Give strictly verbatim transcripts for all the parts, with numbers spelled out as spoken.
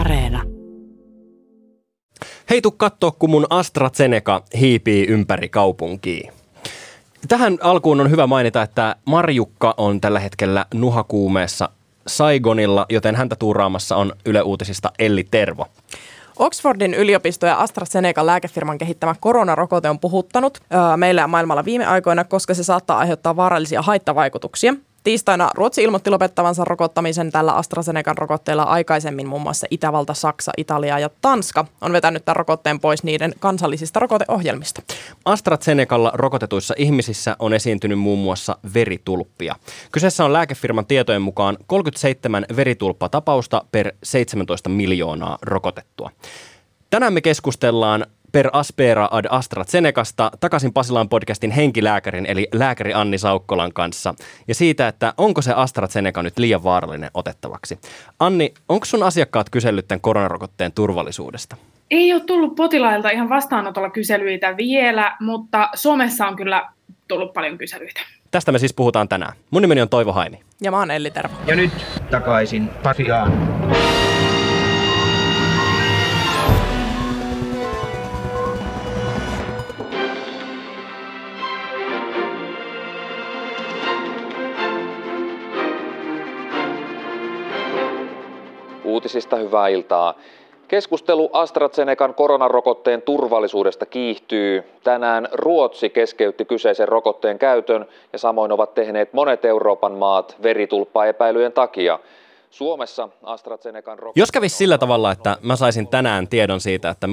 Areena. Hei, tuu kattoo, kun mun AstraZeneca hiipii ympäri kaupunkiin. Tähän alkuun on hyvä mainita, että Marjukka on tällä hetkellä nuhakuumeessa Saigonilla, joten häntä tuuraamassa on Yle Uutisista Elli Tervo. Oxfordin yliopisto ja AstraZenecan lääkefirman kehittämä koronarokote on puhuttanut öö, meillä ja maailmalla viime aikoina, koska se saattaa aiheuttaa vaarallisia haittavaikutuksia. Tiistaina Ruotsi ilmoitti lopettavansa rokottamisen tällä AstraZenecan rokotteella. Aikaisemmin muun muassa Itävalta, Saksa, Italia ja Tanska on vetänyt tämän rokotteen pois niiden kansallisista rokoteohjelmista. AstraZenecalla rokotetuissa ihmisissä on esiintynyt muun muassa veritulppia. Kyseessä on lääkefirman tietojen mukaan kolmekymmentäseitsemän veritulppatapausta per seitsemäntoista miljoonaa rokotettua. Tänään me keskustellaan per aspera ad AstraZenecasta takaisin Pasilaan podcastin henkilääkärin eli lääkäri Anni Saukkolan kanssa ja siitä, että onko se AstraZeneca nyt liian vaarallinen otettavaksi. Anni, onko sun asiakkaat kysellyt tämän koronarokotteen turvallisuudesta? Ei ole tullut potilailta ihan vastaanotolla kyselyitä vielä, mutta somessa on kyllä tullut paljon kyselyitä. Tästä me siis puhutaan tänään. Mun nimeni on Toivo Haimi. Ja mä oon Elli Tervo. Ja nyt takaisin Pasilaan. Uutisista hyvää iltaa. Keskustelu AstraZenecan koronarokotteen turvallisuudesta kiihtyy. Tänään Ruotsi keskeytti kyseisen rokotteen käytön ja samoin ovat tehneet monet Euroopan maat veritulppaepäilyjen takia. Suomessa AstraZenecan rokotteen... Jos kävisi sillä tavalla, että mä saisin tänään tiedon siitä, että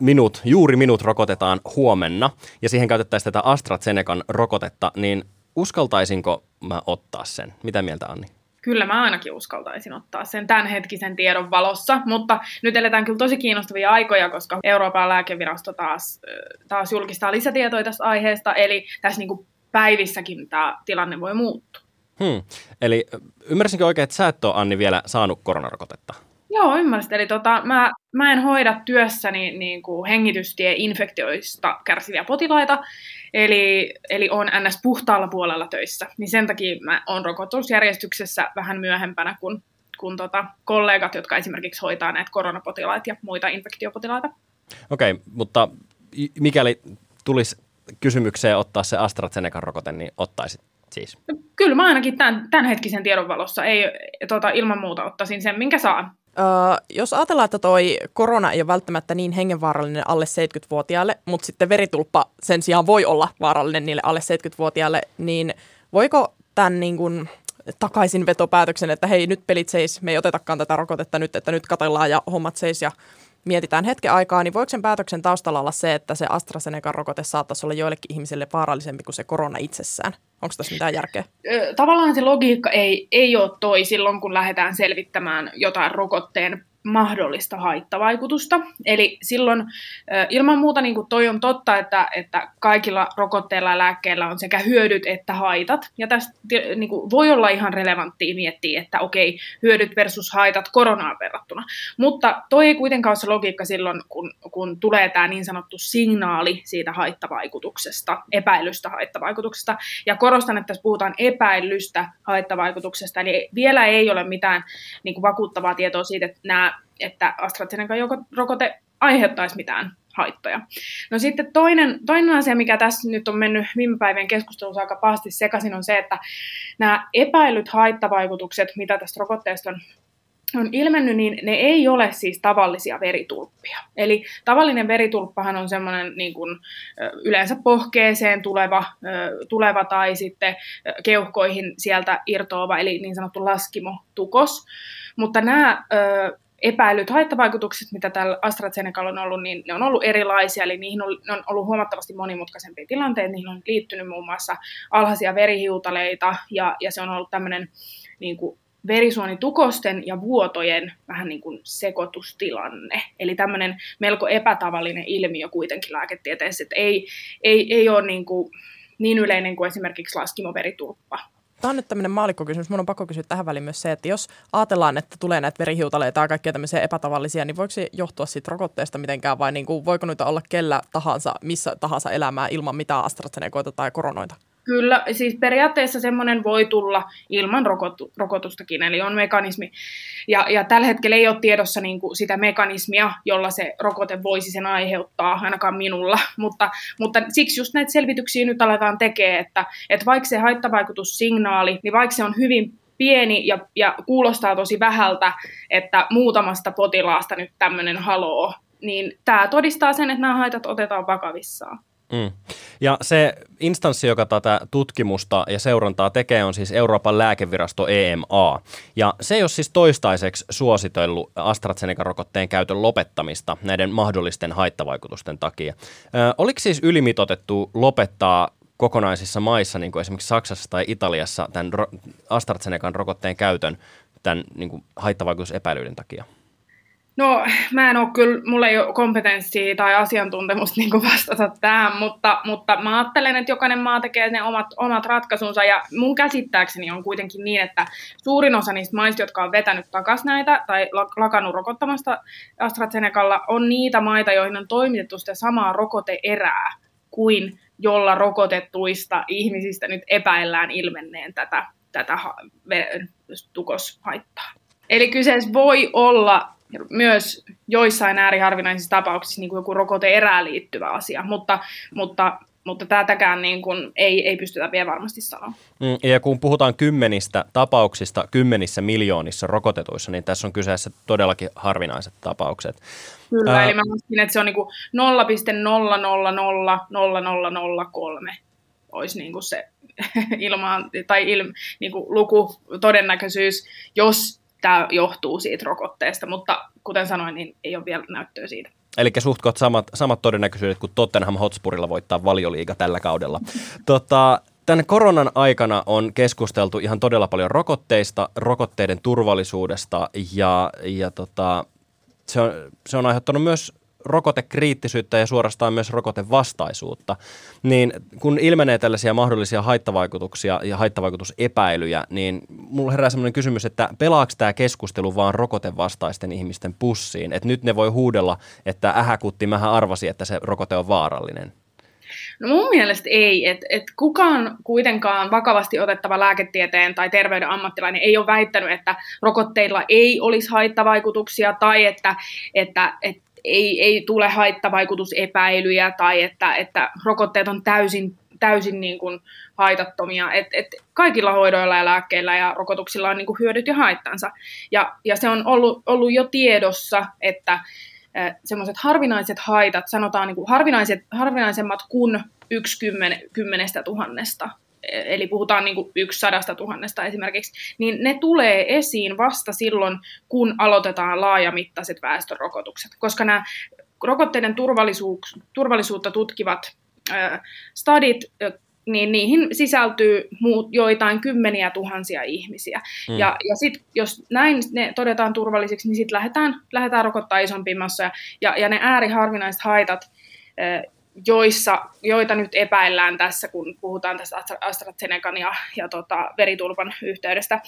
minut, juuri minut rokotetaan huomenna ja siihen käytettäisiin tätä AstraZenecan rokotetta, niin uskaltaisinko mä ottaa sen? Mitä mieltä, Anni? Kyllä mä ainakin uskaltaisin ottaa sen tämänhetkisen tiedon valossa, mutta nyt eletään kyllä tosi kiinnostavia aikoja, koska Euroopan lääkevirasto taas, taas julkistaa lisätietoja tästä aiheesta, eli tässä niin kuin päivissäkin tämä tilanne voi muuttua. Hmm. Eli ymmärsinkö oikein, että sä et ole, Anni, vielä saanut koronarokotetta? Joo, ymmärsit. Eli tota, mä, mä en hoida työssäni niin kuin hengitystieinfektioista kärsiviä potilaita, eli, eli on ns. Puhtaalla puolella töissä. Niin sen takia mä oon rokotusjärjestyksessä vähän myöhempänä kuin, kuin tota kollegat, jotka esimerkiksi hoitaa näitä koronapotilaita ja muita infektiopotilaita. Okei, okay, mutta mikäli tulisi kysymykseen ottaa se AstraZenecan rokote, niin ottaisit? Siis. No, kyllä mä ainakin tämän, tämän hetkisen tiedon valossa ei, tota, ilman muuta ottaisin sen, minkä saa. Öö, jos ajatellaan, että toi korona ei ole välttämättä niin hengenvaarallinen alle seitsemänkymmentävuotiaille, mutta sitten veritulppa sen sijaan voi olla vaarallinen niille alle seitsemänkymmentävuotiaille, niin voiko tämän niin kun, takaisinvetopäätöksen, että hei, nyt pelit seis, me ei otetakaan tätä rokotetta nyt, että nyt katsellaan ja hommat seis ja mietitään hetken aikaa, niin voiko sen päätöksen taustalla olla se, että se AstraZenecan rokote saattaisi olla joillekin ihmisille vaarallisempi kuin se korona itsessään? Onko tässä mitään järkeä? Tavallaan se logiikka ei, ei ole toi silloin, kun lähdetään selvittämään jotain rokotteen mahdollista haittavaikutusta. Eli silloin ilman muuta niin kuin toi on totta, että, että kaikilla rokotteilla ja lääkkeillä on sekä hyödyt että haitat. Ja tästä niin kuin voi olla ihan relevanttia miettiä, että okei, hyödyt versus haitat koronaan verrattuna. Mutta toi ei kuitenkaan ole se logiikka silloin, kun, kun tulee tämä niin sanottu signaali siitä haittavaikutuksesta, epäilystä haittavaikutuksesta. Ja korostan, että tässä puhutaan epäilystä haittavaikutuksesta. Eli vielä ei ole mitään niin kuin vakuuttavaa tietoa siitä, että nämä että AstraZeneca-rokote aiheuttaisi mitään haittoja. No sitten toinen, toinen asia, mikä tässä nyt on mennyt viime päivien keskustelussa aika pahasti sekaisin, on se, että nämä epäilyt haittavaikutukset, mitä tästä rokotteesta on, on ilmennyt, niin ne ei ole siis tavallisia veritulppia. Eli tavallinen veritulppahan on semmoinen niin kuin yleensä pohkeeseen tuleva, tuleva tai sitten keuhkoihin sieltä irtoava, eli niin sanottu laskimotukos. Mutta nämä epäilyt, haittavaikutukset, mitä täällä AstraZenecalla on ollut, niin ne on ollut erilaisia, eli niihin on, on ollut huomattavasti monimutkaisempia tilanteita, niihin on liittynyt muun muassa alhaisia verihiutaleita, ja, ja se on ollut tämmöinen niin kuin verisuonitukosten ja vuotojen vähän niin kuin sekoitustilanne, eli tämmöinen melko epätavallinen ilmiö kuitenkin lääketieteessä, että ei, ei, ei ole niin, kuin niin yleinen kuin esimerkiksi laskimoveritulppa. Tämä on nyt tämmöinen maallikkokysymys. Minun on pakko kysyä tähän väliin myös se, että jos ajatellaan, että tulee näitä verihiutaleita ja kaikkia tämmöisiä epätavallisia, niin voiko se johtua siitä rokotteesta mitenkään vai niin kuin, voiko niitä olla kellä tahansa, missä tahansa elämää ilman mitään AstraZenecoita tai koronoita? Kyllä, siis periaatteessa semmoinen voi tulla ilman rokotu, rokotustakin, eli on mekanismi. Ja, ja tällä hetkellä ei ole tiedossa niin kuin sitä mekanismia, jolla se rokote voisi sen aiheuttaa, ainakaan minulla. Mutta, mutta siksi just näitä selvityksiä nyt aletaan tekemään, että, että vaikka se haittavaikutussignaali, niin vaikka se on hyvin pieni ja, ja kuulostaa tosi vähältä, että muutamasta potilaasta nyt tämmöinen haloo, niin tämä todistaa sen, että nämä haitat otetaan vakavissaan. Mm. Ja se instanssi, joka tätä tutkimusta ja seurantaa tekee, on siis Euroopan lääkevirasto E M A. Ja se ei ole siis toistaiseksi suositellut AstraZeneca-rokotteen käytön lopettamista näiden mahdollisten haittavaikutusten takia. Ö, oliko siis ylimitoitettu lopettaa kokonaisissa maissa, niin kuin esimerkiksi Saksassa tai Italiassa, tämän AstraZenecan rokotteen käytön tämän niin kuin haittavaikutusepäilyiden takia? No, mä en ole kyllä, mulla ei ole kompetenssia tai asiantuntemusta niin vastata tähän, mutta, mutta mä ajattelen, että jokainen maa tekee ne omat, omat ratkaisunsa, ja mun käsittääkseni on kuitenkin niin, että suurin osa niistä maista, jotka on vetänyt takaisin näitä tai lakannut rokottamasta AstraZenecalla, on niitä maita, joihin on toimitettu sitä samaa rokoteerää kuin jolla rokotetuista ihmisistä nyt epäillään ilmenneen tätä, tätä tukoshaittaa. Eli kyseessä voi olla myös joissain ääriharvinaisissa tapauksissa niin kuin joku rokote-erään liittyvä asia, mutta, mutta, mutta tätäkään niin kuin ei, ei pystytä vielä varmasti sanomaan. Ja kun puhutaan kymmenistä tapauksista, kymmenissä miljoonissa rokotetuissa, niin tässä on kyseessä todellakin harvinaiset tapaukset. Kyllä, Ää... eli mä muistin, että se on niin kuin nolla pilkku nolla nolla nolla nolla nolla kolme olisi niin kuin se ilmaan, tai il, niin kuin luku, todennäköisyys, jos tämä johtuu siitä rokotteesta, mutta kuten sanoin, niin ei ole vielä näyttöä siitä. Eli suhtkoht samat, samat todennäköisyydet kuin Tottenham Hotspurilla voittaa Valioliiga tällä kaudella. Tota, tämän koronan aikana on keskusteltu ihan todella paljon rokotteista, rokotteiden turvallisuudesta, ja, ja tota, se, on, se on aiheuttanut myös rokotekriittisyyttä ja suorastaan myös rokotevastaisuutta. Niin kun ilmenee tällaisia mahdollisia haittavaikutuksia ja haittavaikutusepäilyjä, niin mulla herää sellainen kysymys, että pelaako tämä keskustelu vaan rokotevastaisten ihmisten pussiin? Että nyt ne voi huudella, että ähäkutti, mähän arvasin, että se rokote on vaarallinen. No mun mielestä ei, että et kukaan kuitenkaan vakavasti otettava lääketieteen tai terveyden ammattilainen ei ole väittänyt, että rokotteilla ei olisi haittavaikutuksia tai että, että, että Ei, ei tule haittavaikutusepäilyjä tai että, että rokotteet on täysin, täysin niin kuin haitattomia. Et, et kaikilla hoidoilla ja lääkkeillä ja rokotuksilla on niin kuin hyödyt ja haittansa. Ja, ja se on ollut, ollut jo tiedossa, että eh, semmoiset harvinaiset haitat, sanotaan niin kuin harvinaiset, harvinaisemmat kuin yksi kymmen, kymmenestä tuhannesta. Eli puhutaan niin kuin yksi sadasta tuhannesta esimerkiksi, niin ne tulee esiin vasta silloin, kun aloitetaan laajamittaiset väestörokotukset. Koska nämä rokotteiden turvallisuus, turvallisuutta tutkivat äh, stadit, niin niihin sisältyy muut, joitain kymmeniä tuhansia ihmisiä. Mm. Ja, ja sitten jos näin ne todetaan turvallisiksi, niin sitten lähdetään, lähdetään rokottaa isompiin massoja. Ja, ja ne ääriharvinaiset haitat, äh, Joissa, joita nyt epäillään tässä, kun puhutaan tästä AstraZenecan ja, ja tota, veritulpan yhteydestä,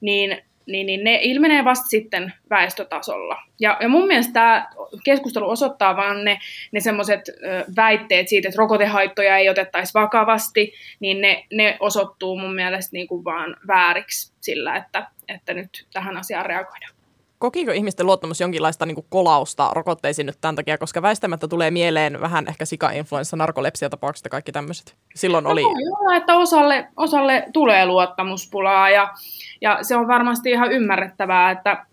niin, niin, niin ne ilmenee vasta sitten väestötasolla. Ja, ja mun mielestä tämä keskustelu osoittaa vaan ne, ne semmoiset väitteet siitä, että rokotehaittoja ei otettaisi vakavasti, niin ne, ne osoittuu mun mielestä niin kuin vaan vääriksi sillä, että, että nyt tähän asiaan reagoidaan. Kokiiko ihmisten luottamus jonkinlaista niin kuin kolausta rokotteisiin nyt tämän takia, koska väistämättä tulee mieleen vähän ehkä sika-influenssa, narkolepsia-tapaukset ja kaikki tämmöiset? Silloin oli... No, joo, että osalle, osalle tulee luottamuspulaa ja, ja se on varmasti ihan ymmärrettävää, että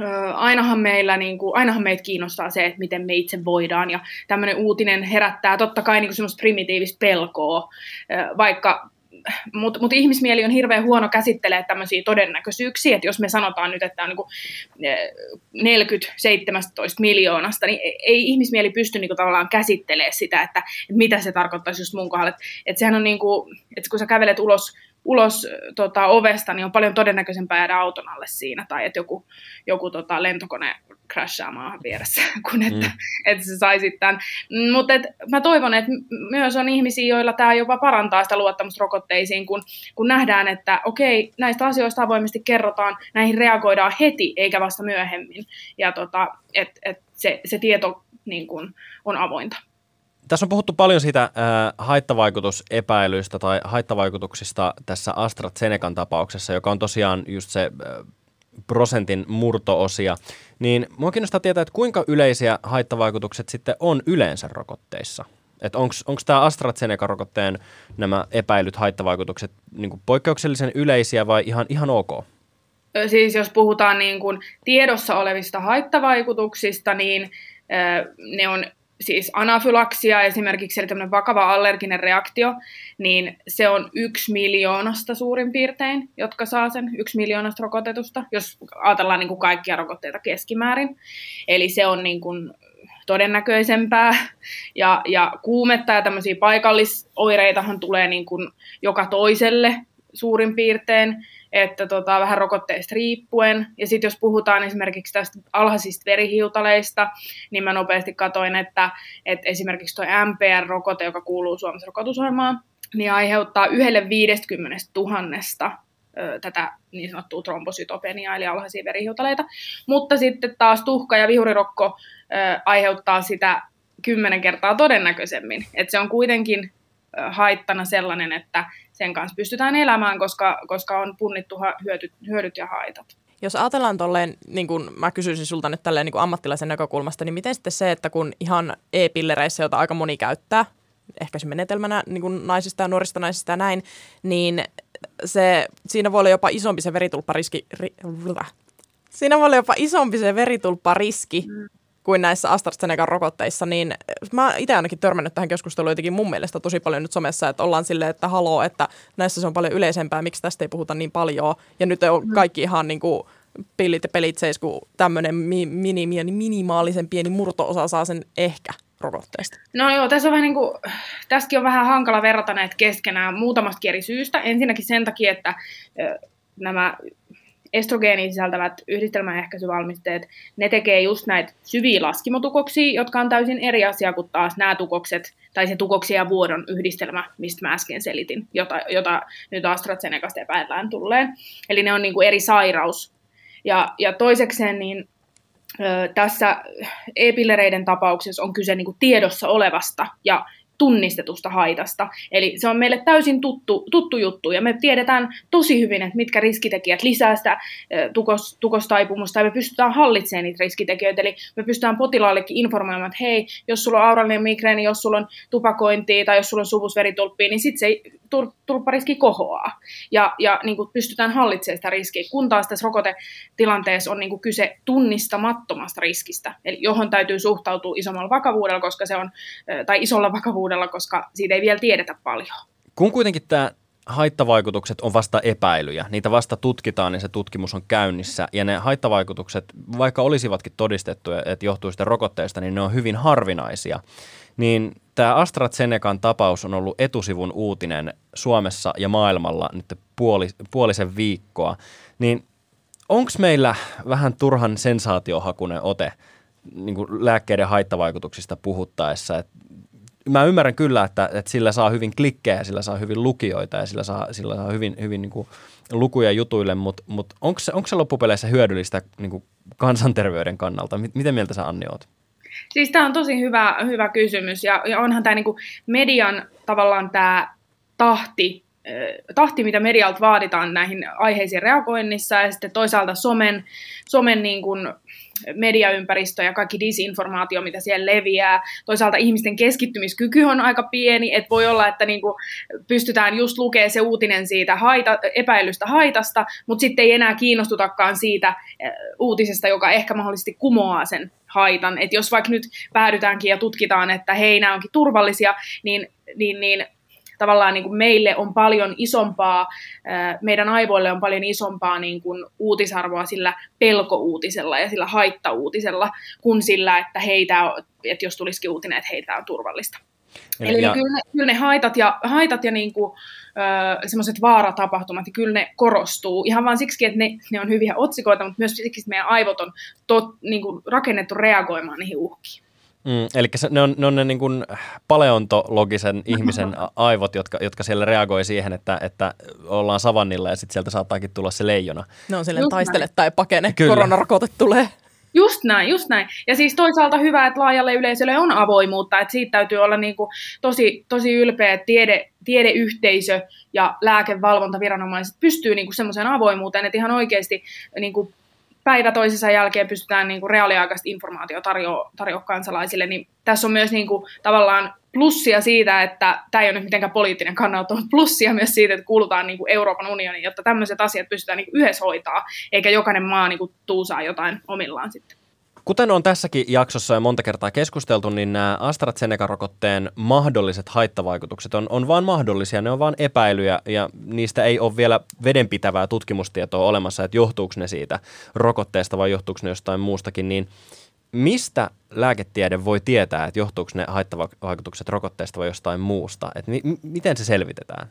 ö, ainahan, meillä, niin kuin, ainahan meitä kiinnostaa se, että miten me itse voidaan ja tämmöinen uutinen herättää totta kai niin kuin semmoista primitiivistä pelkoa, ö, vaikka... Mutta mut ihmismieli on hirveän huono käsittelee tämmöisiä todennäköisyyksiä, että jos me sanotaan nyt, että on niinku neljäkymmentäseitsemän miljoonasta, niin ei ihmismieli pysty niinku tavallaan käsittelemään sitä, että mitä se tarkoittaisi just mun kohdalla. Että et sehän on niinku, että kun sä kävelet ulos, ulos tota, ovesta, niin on paljon todennäköisempää jäädä auton alle siinä, tai että joku, joku tota, lentokone crashaa maahan vieressä, kun että mm. et sä saisit tämän. Mutta mä toivon, että myös on ihmisiä, joilla tämä jopa parantaa sitä luottamusta rokotteisiin, kun, kun nähdään, että okei, näistä asioista avoimesti kerrotaan, näihin reagoidaan heti, eikä vasta myöhemmin, ja tota, että et se, se tieto niin kun, on avointa. Tässä on puhuttu paljon siitä äh, haittavaikutusepäilyistä tai haittavaikutuksista tässä AstraZenecan tapauksessa, joka on tosiaan just se äh, prosentin murto-osia. Niin minua kiinnostaa tietää, että kuinka yleisiä haittavaikutukset sitten on yleensä rokotteissa? Että onko tämä AstraZeneca-rokotteen nämä epäilyt haittavaikutukset niin kuin poikkeuksellisen yleisiä vai ihan, ihan ok? Siis jos puhutaan niin kuin tiedossa olevista haittavaikutuksista, niin äh, ne on... Siis anafylaksia esimerkiksi, eli tämmöinen vakava allerginen reaktio, niin se on yksi miljoonasta suurin piirtein, jotka saa sen yksi miljoonasta rokotetusta, jos ajatellaan niin kuin kaikkia rokotteita keskimäärin. Eli se on niin kuin todennäköisempää. Ja, ja kuumetta ja tämmöisiä paikallisoireitahan tulee niin kuin joka toiselle suurin piirtein, että tota, vähän rokotteista riippuen. Ja sitten jos puhutaan esimerkiksi tästä alhaisista verihiutaleista, niin mä nopeasti katsoin, että, että esimerkiksi tuo M P R-rokote, joka kuuluu Suomessa rokotusohjelmaan, niin aiheuttaa yhdelle viisikymmentätuhatta tätä niin sanottua trombosytopeniaa, eli alhaisia verihiutaleita. Mutta sitten taas tuhka- ja vihurirokko ö, aiheuttaa sitä kymmenen kertaa todennäköisemmin. Että se on kuitenkin haittana sellainen, että sen kanssa pystytään elämään, koska, koska on punnittu hyödyt, hyödyt ja haitat. Jos ajatellaan tolleen, niin kuin mä kysyisin sulta nyt tälleen niin kuin ammattilaisen näkökulmasta, niin miten sitten se, että kun ihan e-pillereissä, jota aika moni käyttää, ehkä se menetelmänä niin kuin naisista ja nuorista naisista ja näin, niin se, siinä voi olla jopa isompi se veritulppariski, ri, siinä voi olla jopa isompi se veritulppariski, mm. kuin näissä AstraZenecan rokotteissa, niin mä itse ainakin törmännyt tähän keskusteluun jotenkin mun mielestä tosi paljon nyt somessa, että ollaan silleen, että haloo, että näissä se on paljon yleisempää, miksi tästä ei puhuta niin paljon, ja nyt on kaikki ihan niin kuin pillit ja pelit seis, kun tämmöinen minimi, minimaalisen pieni murto-osa saa sen ehkä rokotteesta. No joo, tässä on vähän niin kuin, tässäkin on vähän hankala verrata näitä keskenään muutamasta eri syystä. Ensinnäkin sen takia, että nämä estrogeeniä sisältävät yhdistelmäehkäisyvalmisteet, ne tekee just näitä syviä laskimotukoksia, jotka on täysin eri asia kuin taas nämä tukokset, tai se tukoksia ja vuodon yhdistelmä, mistä mä äsken selitin, jota, jota nyt AstraZenecasta epäillään tulleen. Eli ne on niin kuin eri sairaus. Ja, ja toisekseen niin, ö, tässä e-pillereiden tapauksessa on kyse niin kuin tiedossa olevasta ja tunnistetusta haitasta. Eli se on meille täysin tuttu, tuttu juttu, ja me tiedetään tosi hyvin, että mitkä riskitekijät lisää sitä tukos, tukostaipumusta, ja me pystytään hallitsemaan niitä riskitekijöitä, eli me pystytään potilaallekin informoimaan, että hei, jos sulla on aurallinen migreeni, jos sulla on tupakointia, tai jos sulla on suvusveritulppia, niin sitten se tul- tulppariski kohoaa, ja, ja niin kuin pystytään hallitsemaan sitä riskiä, kun taas tässä rokotetilanteessa on niin kuin kyse tunnistamattomasta riskistä, eli johon täytyy suhtautua isommalla vakavuudella, koska se on, tai isolla vakavuudella, koska siitä ei vielä tiedetä paljon. Kun kuitenkin tämä haittavaikutukset on vasta epäilyjä, niitä vasta tutkitaan, niin se tutkimus on käynnissä, ja ne haittavaikutukset, vaikka olisivatkin todistettuja, että johtuu sitä rokotteesta, niin ne on hyvin harvinaisia. Niin tämä AstraZenecan tapaus on ollut etusivun uutinen Suomessa ja maailmalla nyt puoli, puolisen viikkoa, niin onko meillä vähän turhan sensaatiohakuinen ote niin kuin lääkkeiden haittavaikutuksista puhuttaessa, että mä ymmärrän kyllä, että, että sillä saa hyvin klikkejä, sillä saa hyvin lukijoita ja sillä saa, sillä saa hyvin, hyvin niin kuin lukuja jutuille, mutta mut onko se, onko se loppupeleissä hyödyllistä niin kuin kansanterveyden kannalta? Miten mieltä sä, Anni, oot? Siis tämä on tosi hyvä, hyvä kysymys, ja, ja onhan tämä niin kuin median tavallaan tämä tahti, tahti, mitä medialta vaaditaan näihin aiheisiin reagoinnissa, ja sitten toisaalta somen, somen niin kuin mediaympäristö ja kaikki disinformaatio, mitä siellä leviää. Toisaalta ihmisten keskittymiskyky on aika pieni, että voi olla, että niinku pystytään just lukemaan se uutinen siitä haita, epäilystä haitasta, mutta sitten ei enää kiinnostutakaan siitä uutisesta, joka ehkä mahdollisesti kumoaa sen haitan. Että jos vaikka nyt päädytäänkin ja tutkitaan, että hei, nämä onkin turvallisia, niin, niin, niin tavallaan niin kuin meille on paljon isompaa, meidän aivoille on paljon isompaa niin kuin uutisarvoa sillä pelkouutisella ja sillä haittauutisella, kuin sillä, että, heitä, että jos tulisikin uutinen, että heitä on turvallista. Ja, Eli ja... Kyllä, ne, kyllä ne haitat ja, haitat ja niin kuin, ö, sellaiset vaaratapahtumat, niin kyllä ne korostuu. Ihan vaan siksi, että ne, ne on hyviä otsikoita, mutta myös siksi, että meidän aivot on tot, niin kuin rakennettu reagoimaan niihin uhkiin. Mm, eli ne on ne, on ne niin kuin paleontologisen ihmisen aivot, jotka, jotka siellä reagoi siihen, että, että ollaan savannilla ja sitten sieltä saattaakin tulla se leijona. Ne on silleen taistele tai pakene, koronarokote tulee. Just näin, just näin. Ja siis toisaalta hyvä, että laajalle yleisölle on avoimuutta, että siitä täytyy olla niin kuin tosi, tosi ylpeä, että tiede, tiedeyhteisö ja lääkevalvontaviranomaiset pystyy niin kuin semmoiseen avoimuuteen, että ihan oikeasti niin kuin päivä toisensa jälkeen pystytään niin kuin reaaliaikaista informaatiota tarjoamaan tarjoa kansalaisille, niin tässä on myös niin kuin tavallaan plussia siitä, että tämä ei ole nyt mitenkään poliittinen kannanotto, mutta plussia myös siitä, että kuulutaan niin kuin Euroopan unioniin, jotta tämmöiset asiat pystytään niin kuin yhdessä hoitaa, eikä jokainen maa niin kuin tuusaa jotain omillaan sitten. Kuten on tässäkin jaksossa jo monta kertaa keskusteltu, niin nämä AstraZeneca-rokotteen mahdolliset haittavaikutukset on, on vaan mahdollisia, ne on vaan epäilyjä ja niistä ei ole vielä vedenpitävää tutkimustietoa olemassa, että johtuuko ne siitä rokotteesta vai johtuuko ne jostain muustakin, niin mistä lääketiede voi tietää, että johtuuko ne haittavaikutukset rokotteesta vai jostain muusta? Et m- miten se selvitetään?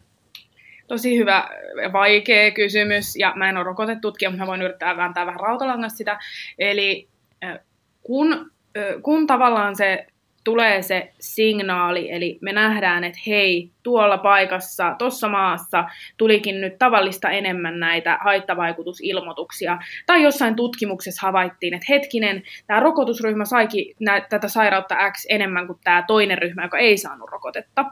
Tosi hyvä, vaikea kysymys ja mä en ole rokotetutkija, mutta mä voin yrittää vääntää vähän rautalangasta sitä. Eli kun, kun tavallaan se tulee se signaali, eli me nähdään, että hei, tuolla paikassa, tuossa maassa tulikin nyt tavallista enemmän näitä haittavaikutusilmoituksia. Tai jossain tutkimuksessa havaittiin, että hetkinen, tämä rokotusryhmä saikin nä- tätä sairautta X enemmän kuin tämä toinen ryhmä, joka ei saanut rokotetta.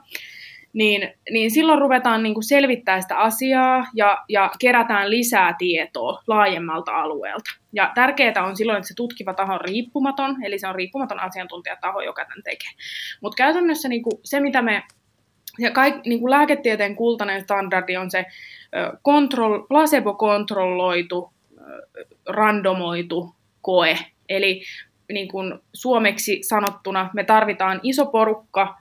Niin, niin silloin ruvetaan niinku selvittämään sitä asiaa ja, ja kerätään lisää tietoa laajemmalta alueelta. Ja tärkeää on silloin, että se tutkiva taho on riippumaton, eli se on riippumaton asiantuntijataho, joka tämän tekee. Mutta käytännössä niinku se, mitä me, ja kaik, niinku lääketieteen kultainen standardi on se ö, kontrol, placebo-kontrolloitu, ö, randomoitu koe. Eli niinku suomeksi sanottuna me tarvitaan iso porukka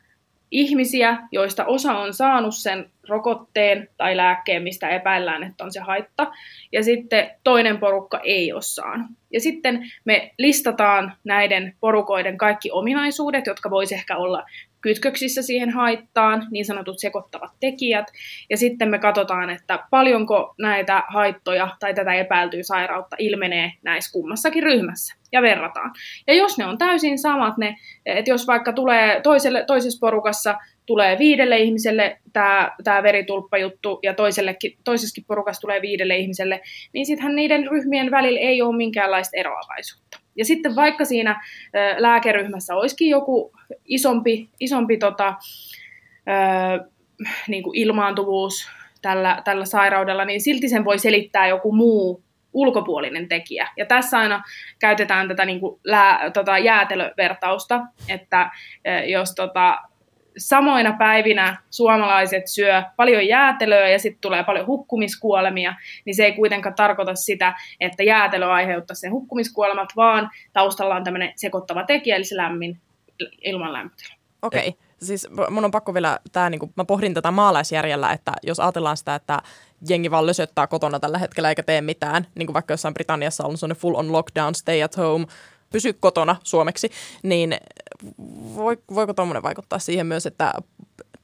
ihmisiä, joista osa on saanut sen rokotteen tai lääkkeen, mistä epäillään, että on se haitta, ja sitten toinen porukka ei ole saanut. Ja sitten me listataan näiden porukoiden kaikki ominaisuudet, jotka voisi ehkä olla kytköksissä siihen haittaan, niin sanotut sekoittavat tekijät, ja sitten me katsotaan, että paljonko näitä haittoja tai tätä epäiltyä sairautta ilmenee näissä kummassakin ryhmässä, ja verrataan. Ja jos ne on täysin samat, ne, että jos vaikka tulee toiselle, toisessa porukassa tulee viidelle ihmiselle tämä, tämä veritulppajuttu, ja toisessakin porukassa tulee viidelle ihmiselle, niin sittenhän niiden ryhmien välillä ei ole minkäänlaista eroavaisuutta. Ja sitten vaikka siinä lääkeryhmässä olisikin joku isompi, isompi tota, ö, niin kuin ilmaantuvuus tällä, tällä sairaudella, niin silti sen voi selittää joku muu ulkopuolinen tekijä. Ja tässä aina käytetään tätä niin kuin lää, tota jäätelövertausta, että jos tota, samoina päivinä suomalaiset syö paljon jäätelöä ja sitten tulee paljon hukkumiskuolemia, niin se ei kuitenkaan tarkoita sitä, että jäätelö aiheuttaa sen hukkumiskuolemat, vaan taustalla on tämmöinen sekoittava tekijä, eli se lämmin ilman lämpötila. Okei. Okay. Siis mun on pakko vielä, tää, niin kun mä pohdin tätä maalaisjärjellä, että jos ajatellaan sitä, että jengi vaan lösöttää kotona tällä hetkellä eikä tee mitään, niin kuin vaikka jossain Britanniassa on sellainen full on lockdown, stay at home, pysy kotona suomeksi, niin voiko tuommoinen vaikuttaa siihen myös, että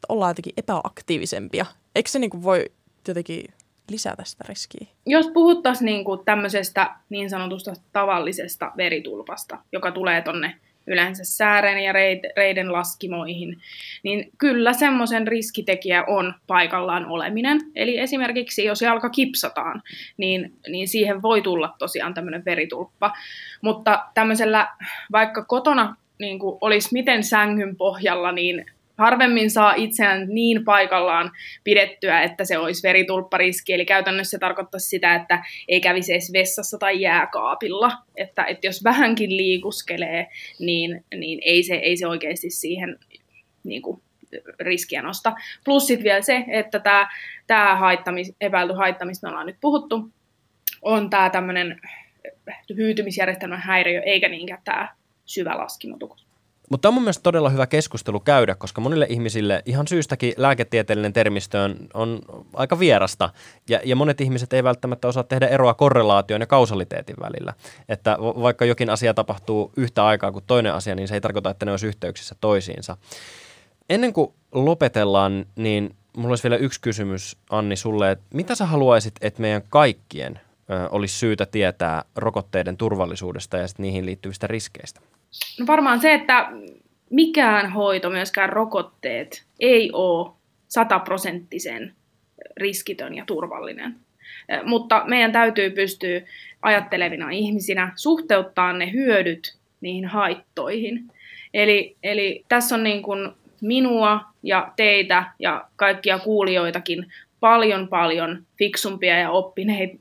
ollaan jotenkin epäaktiivisempia? Eikö se niin kuin voi jotenkin lisätä sitä riskiä? Jos puhuttaisiin niin kuin tämmöisestä niin sanotusta tavallisesta veritulpasta, joka tulee tonne yleensä sääreen ja reiden laskimoihin, niin kyllä semmoisen riskitekijä on paikallaan oleminen. Eli esimerkiksi jos jalka kipsataan, niin, niin siihen voi tulla tosiaan tämmöinen veritulppa. Mutta tämmöisellä, vaikka kotona niin kuin olisi miten sängyn pohjalla, niin harvemmin saa itseään niin paikallaan pidettyä, että se olisi veritulppariski. Eli käytännössä se tarkoittaisi sitä, että ei kävisi edes vessassa tai jääkaapilla. Että, että jos vähänkin liikuskelee, niin, niin ei, se, ei se oikeasti siihen niin kuin, riskiä nosta. Plus sitten vielä se, että tämä, tämä haittamis, epäilty haittamis, me ollaan nyt puhuttu, on tämä tämmöinen hyytymisjärjestelmän häiriö, eikä niinkään tämä syvä laskimotukus. Mutta tämä on mun mielestä todella hyvä keskustelu käydä, koska monille ihmisille ihan syystäkin lääketieteellinen termistö on aika vierasta. Ja, ja monet ihmiset ei välttämättä osaa tehdä eroa korrelaation ja kausaliteetin välillä. Että vaikka jokin asia tapahtuu yhtä aikaa kuin toinen asia, niin se ei tarkoita, että ne olisi yhteyksissä toisiinsa. Ennen kuin lopetellaan, niin mulla olisi vielä yksi kysymys, Anni, sulle. Että mitä sä haluaisit, että meidän kaikkien ö, olisi syytä tietää rokotteiden turvallisuudesta ja sit niihin liittyvistä riskeistä? No varmaan se, että mikään hoito, myöskään rokotteet, ei ole sataprosenttisen riskitön ja turvallinen. Mutta meidän täytyy pystyä ajattelevina ihmisinä suhteuttaa ne hyödyt niihin haittoihin. Eli, eli tässä on niin kuin minua ja teitä ja kaikkia kuulijoitakin paljon paljon fiksumpia ja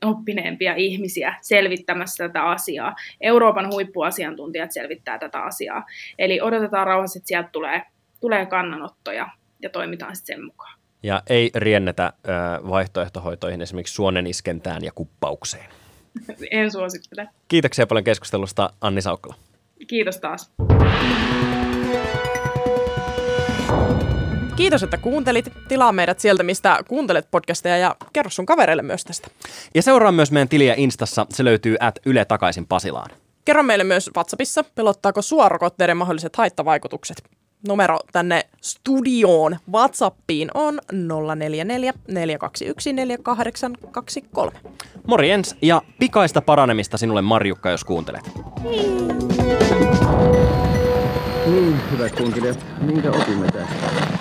oppineempia ihmisiä selvittämässä tätä asiaa. Euroopan huippuasiantuntijat selvittää tätä asiaa. Eli odotetaan rauhassa, että sieltä tulee, tulee kannanottoja ja toimitaan sitten sen mukaan. Ja ei riennetä vaihtoehtohoitoihin, esimerkiksi suoneniskentään ja kuppaukseen. En suosittele. Kiitoksia paljon keskustelusta, Anni Saukkala. Kiitos taas. Kiitos, että kuuntelit. Tilaa meidät sieltä, mistä kuuntelet podcasteja ja kerro sun kavereille myös tästä. Ja seuraa myös meidän tiliä Instassa. Se löytyy at Yle takaisin Pasilaan. Kerro meille myös WhatsAppissa, pelottaako sua rokotteiden mahdolliset haittavaikutukset. Numero tänne studioon WhatsAppiin on nolla neljä neljä neljä kaksi yksi neljä kahdeksan kaksi kolme. Morjens ja pikaista paranemista sinulle, Marjukka, jos kuuntelet. Niin, hyvät kuuntelijat, minkä opimme tästä?